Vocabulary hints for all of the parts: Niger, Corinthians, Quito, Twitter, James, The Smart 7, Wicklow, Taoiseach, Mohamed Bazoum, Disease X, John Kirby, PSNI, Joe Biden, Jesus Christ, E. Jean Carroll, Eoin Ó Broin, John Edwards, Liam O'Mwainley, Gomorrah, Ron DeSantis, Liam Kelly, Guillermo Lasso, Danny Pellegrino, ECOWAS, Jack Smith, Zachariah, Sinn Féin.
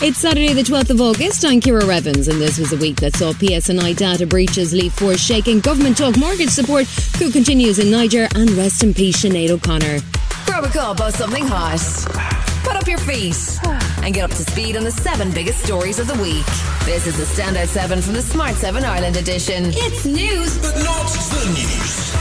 It's Saturday the 12th of August, I'm Ciara Evans, and this was a week that saw PSNI data breaches leave force shaking, government talk, mortgage support, coup continues in Niger, and rest in peace Sinead O'Connor. Grab a cup or something hot, put up your feet, and get up to speed on the seven biggest stories of the week. This is the Standout 7 from the Smart 7 Ireland edition. It's news, but not the news.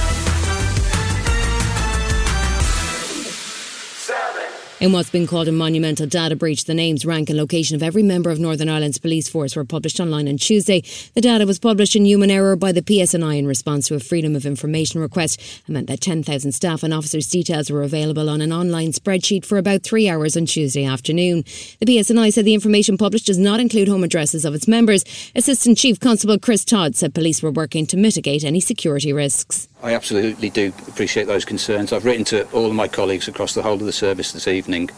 In what's been called a monumental data breach, the names, rank and location of every member of Northern Ireland's police force were published online on Tuesday. The data was published in human error by the PSNI in response to a Freedom of Information request and meant that 10,000 staff and officers' details were available on an online spreadsheet for about 3 hours on Tuesday afternoon. The PSNI said the information published does not include home addresses of its members. Assistant Chief Constable Chris Todd said police were working to mitigate any security risks. I absolutely do appreciate those concerns. I've written to all of my colleagues across the whole of the service this evening,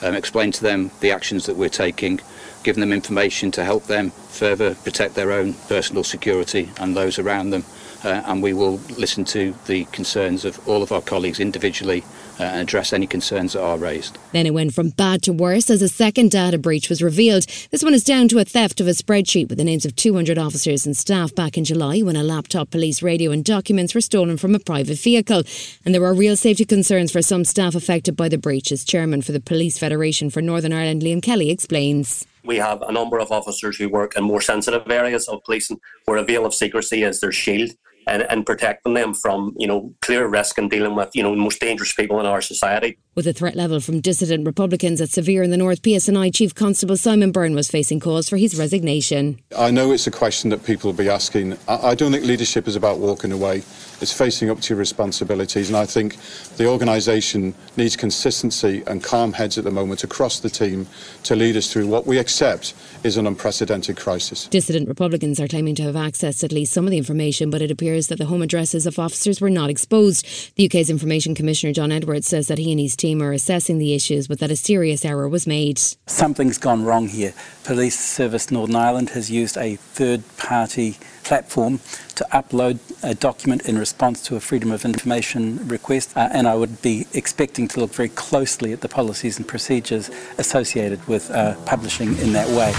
explained to them the actions that we're taking, given them information to help them further protect their own personal security and those around them, and we will listen to the concerns of all of our colleagues individually and address any concerns that are raised. Then it went from bad to worse as a second data breach was revealed. This one is down to a theft of a spreadsheet with the names of 200 officers and staff back in July when a laptop, police radio and documents were stolen from a private vehicle. And there are real safety concerns for some staff affected by the breach, as Chairman for the Police Federation for Northern Ireland, Liam Kelly, explains. We have a number of officers who work in more sensitive areas of policing where a veil of secrecy is their shield and protecting them from, clear risk and dealing with, the most dangerous people in our society. With a threat level from dissident Republicans at severe in the north, PSNI Chief Constable Simon Byrne was facing calls for his resignation. I know it's a question that people will be asking. I don't think leadership is about walking away. It's facing up to your responsibilities, and I think the organisation needs consistency and calm heads at the moment across the team to lead us through what we accept is an unprecedented crisis. Dissident Republicans are claiming to have accessed at least some of the information, but it appears that the home addresses of officers were not exposed. The UK's Information Commissioner John Edwards says that he and his team are assessing the issues, but that a serious error was made. Something's gone wrong here. Police Service Northern Ireland has used a third-party platform to upload a document in response to a Freedom of Information request, and I would be expecting to look very closely at the policies and procedures associated with publishing in that way.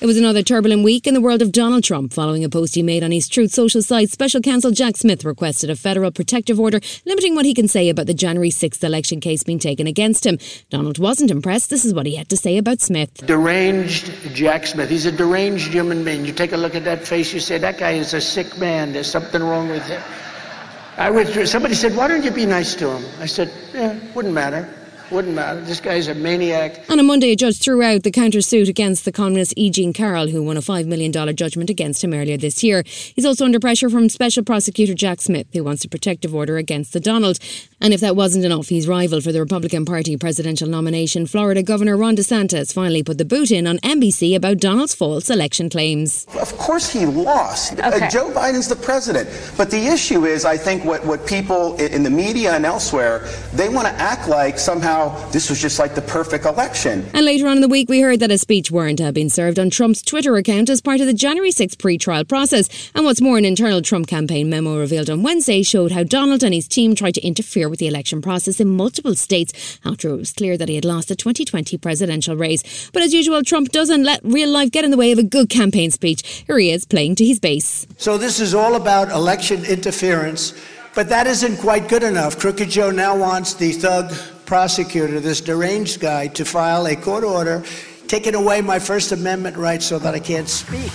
It was another turbulent week in the world of Donald Trump. Following a post he made on his Truth Social site, Special Counsel Jack Smith requested a federal protective order limiting what he can say about the January 6th election case being taken against him. Donald wasn't impressed. This is what he had to say about Smith. Deranged Jack Smith. He's a deranged human being. You take a look at that face, you say, that guy is a sick man. There's something wrong with him. Somebody said, why don't you be nice to him? I said, yeah, wouldn't matter. Wouldn't matter. This guy's a maniac. On a Monday, a judge threw out the countersuit against the communist E. Jean Carroll, who won a $5 million judgment against him earlier this year. He's also under pressure from Special Prosecutor Jack Smith, who wants a protective order against the Donald. And if that wasn't enough, his rival for the Republican Party presidential nomination, Florida Governor Ron DeSantis, finally put the boot in on NBC about Donald's false election claims. Of course he lost. Okay. Joe Biden's the president. But the issue is, I think, what people in the media and elsewhere, they want to act like somehow this was just like the perfect election. And later on in the week, we heard that a speech warrant had been served on Trump's Twitter account as part of the January 6th pre-trial process. And what's more, an internal Trump campaign memo revealed on Wednesday showed how Donald and his team tried to interfere with the election process in multiple states after it was clear that he had lost the 2020 presidential race. But as usual, Trump doesn't let real life get in the way of a good campaign speech. Here he is playing to his base. So this is all about election interference, but that isn't quite good enough. Crooked Joe now wants the thug prosecutor, this deranged guy, to file a court order taking away my First Amendment rights so that I can't speak.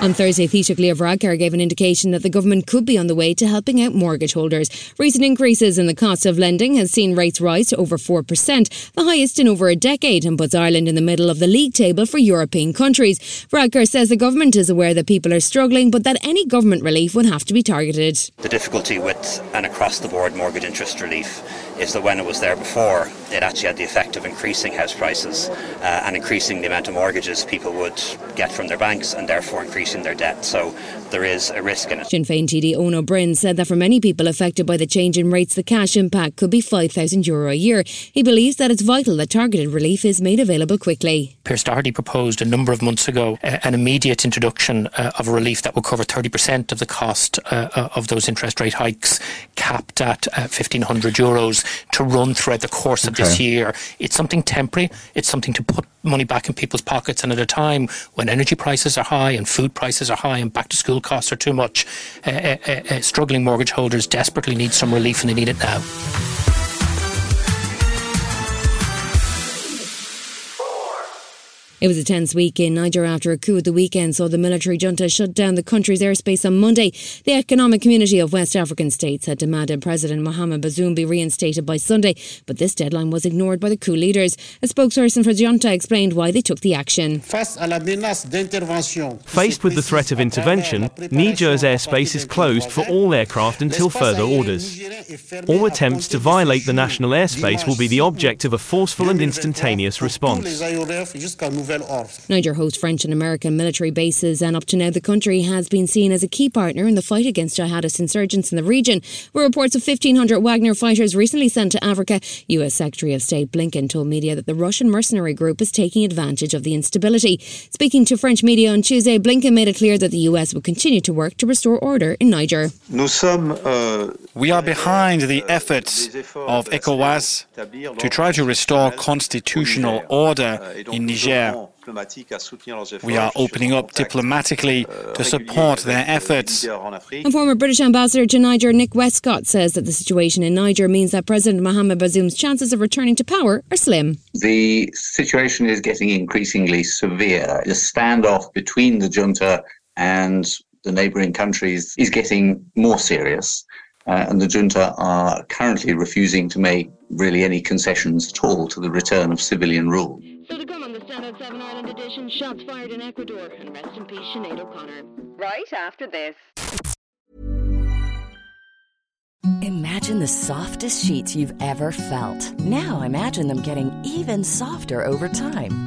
On Thursday, Leo Varadkar gave an indication that the government could be on the way to helping out mortgage holders. Recent increases in the cost of lending has seen rates rise to over 4%, the highest in over a decade, and puts Ireland in the middle of the league table for European countries. Varadkar says the government is aware that people are struggling, but that any government relief would have to be targeted. The difficulty with an across-the-board mortgage interest relief is that when it was there before, it actually had the effect of increasing house prices and increasing the amount of mortgages people would get from their banks and therefore increasing their debt. So there is a risk in it. Sinn Féin TD Eoin Ó Broin said that for many people affected by the change in rates, the cash impact could be €5,000 a year. He believes that it's vital that targeted relief is made available quickly. Pearse Doherty proposed a number of months ago an immediate introduction of a relief that would cover 30% of the cost of those interest rate hikes, capped at €1,500 to run throughout the course of this year. It's something temporary. It's something to put money back in people's pockets, and at a time when energy prices are high and food prices are high and back to school costs are too much, struggling mortgage holders desperately need some relief, and they need it now. It was a tense week in Niger after a coup at the weekend saw the military junta shut down the country's airspace on Monday. The Economic Community of West African States had demanded President Mohamed Bazoum be reinstated by Sunday, but this deadline was ignored by the coup leaders. A spokesperson for junta explained why they took the action. Faced with the threat of intervention, Niger's airspace is closed for all aircraft until further orders. All attempts to violate the national airspace will be the object of a forceful and instantaneous response. Niger hosts French and American military bases, and up to now the country has been seen as a key partner in the fight against jihadist insurgents in the region. With reports of 1,500 Wagner fighters recently sent to Africa, US Secretary of State Blinken told media that the Russian mercenary group is taking advantage of the instability. Speaking to French media on Tuesday, Blinken made it clear that the US would continue to work to restore order in Niger. We are behind the efforts of ECOWAS to try to restore constitutional order in Niger. We are opening up diplomatically to support their efforts. And former British ambassador to Niger, Nick Westcott, says that the situation in Niger means that President Mohamed Bazoum's chances of returning to power are slim. The situation is getting increasingly severe. The standoff between the junta and the neighbouring countries is getting more serious. And the junta are currently refusing to make really any concessions at all to the return of civilian rule. So to come on the Standard 7 Ireland edition, shots fired in Ecuador, and rest in peace, Sinead O'Connor. Right after this. Imagine the softest sheets you've ever felt. Now imagine them getting even softer over time.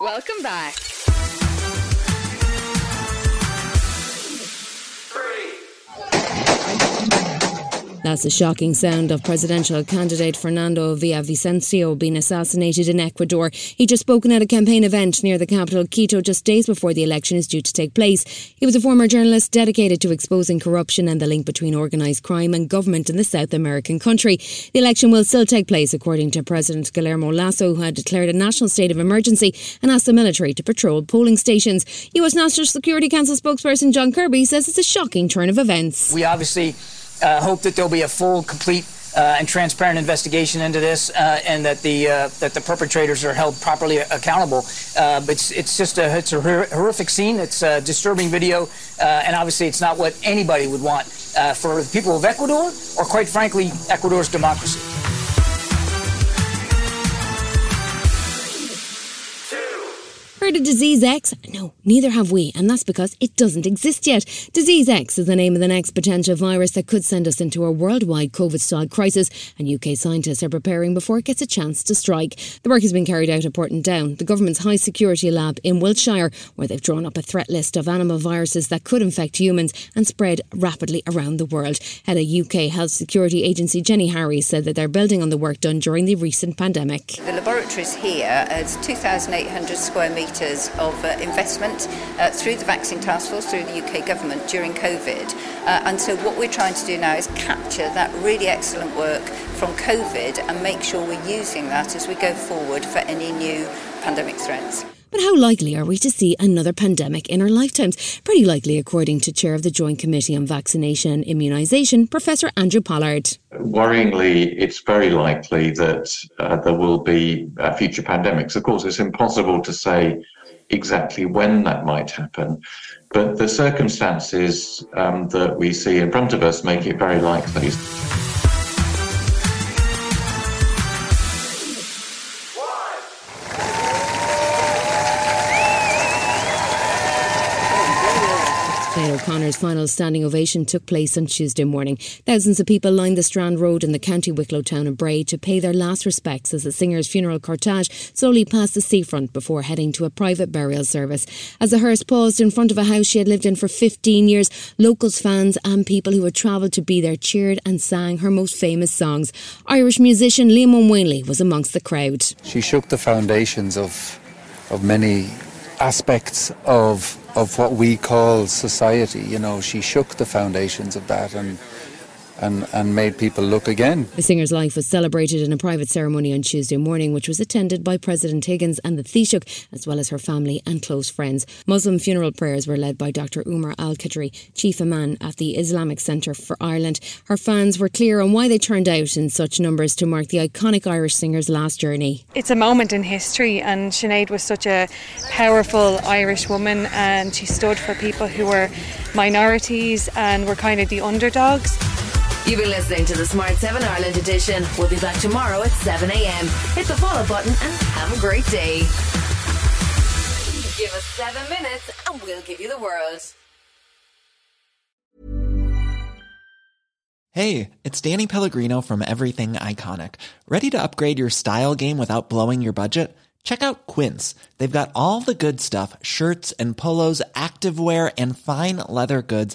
Welcome back. That's the shocking sound of presidential candidate Fernando Villavicencio being assassinated in Ecuador. He'd just spoken at a campaign event near the capital, Quito, just days before the election is due to take place. He was a former journalist dedicated to exposing corruption and the link between organised crime and government in the South American country. The election will still take place, according to President Guillermo Lasso, who had declared a national state of emergency and asked the military to patrol polling stations. US National Security Council spokesperson John Kirby says it's a shocking turn of events. We obviously hope that there'll be a full, complete and transparent investigation into this and that the perpetrators are held properly accountable. But it's just a horrific scene. It's a disturbing video. And obviously it's not what anybody would want for the people of Ecuador or, quite frankly, Ecuador's democracy. heard of Disease X? No, neither have we, and that's because it doesn't exist yet. Disease X is the name of the next potential virus that could send us into a worldwide COVID-style crisis, and UK scientists are preparing before it gets a chance to strike. The work has been carried out at Porton Down, the government's high-security lab in Wiltshire, where they've drawn up a threat list of animal viruses that could infect humans and spread rapidly around the world. Head of UK Health Security Agency Jenny Harries said that they're building on the work done during the recent pandemic. The laboratories here, it's 2,800 square metres of investment through the Vaccine Task Force, through the UK government during COVID. And so what we're trying to do now is capture that really excellent work from COVID and make sure we're using that as we go forward for any new pandemic threats. But how likely are we to see another pandemic in our lifetimes? Pretty likely, according to Chair of the Joint Committee on Vaccination and Immunisation, Professor Andrew Pollard. Worryingly, it's very likely that there will be future pandemics. Of course, it's impossible to say exactly when that might happen, but the circumstances that we see in front of us make it very likely. Sinead O'Connor's final standing ovation took place on Tuesday morning. Thousands of people lined the Strand Road in the county Wicklow town of Bray to pay their last respects as the singer's funeral cortege slowly passed the seafront before heading to a private burial service. As the hearse paused in front of a house she had lived in for 15 years, locals, fans and people who had travelled to be there cheered and sang her most famous songs. Irish musician Liam O'Mwainley was amongst the crowd. She shook the foundations of many aspects of what we call society. You know, she shook the foundations of that and made people look again. The singer's life was celebrated in a private ceremony on Tuesday morning, which was attended by President Higgins and the Taoiseach, as well as her family and close friends. Muslim funeral prayers were led by Dr. Umar al-Qadri, chief imam at the Islamic Centre for Ireland. Her fans were clear on why they turned out in such numbers to mark the iconic Irish singer's last journey. It's a moment in history, and Sinead was such a powerful Irish woman, and she stood for people who were minorities and were kind of the underdogs. You've been listening to the Smart 7 Ireland edition. We'll be back tomorrow at 7 a.m. Hit the follow button and have a great day. Give us 7 minutes and we'll give you the world. Hey, it's Danny Pellegrino from Everything Iconic. Ready to upgrade your style game without blowing your budget? Check out Quince. They've got all the good stuff, shirts and polos, activewear and fine leather goods,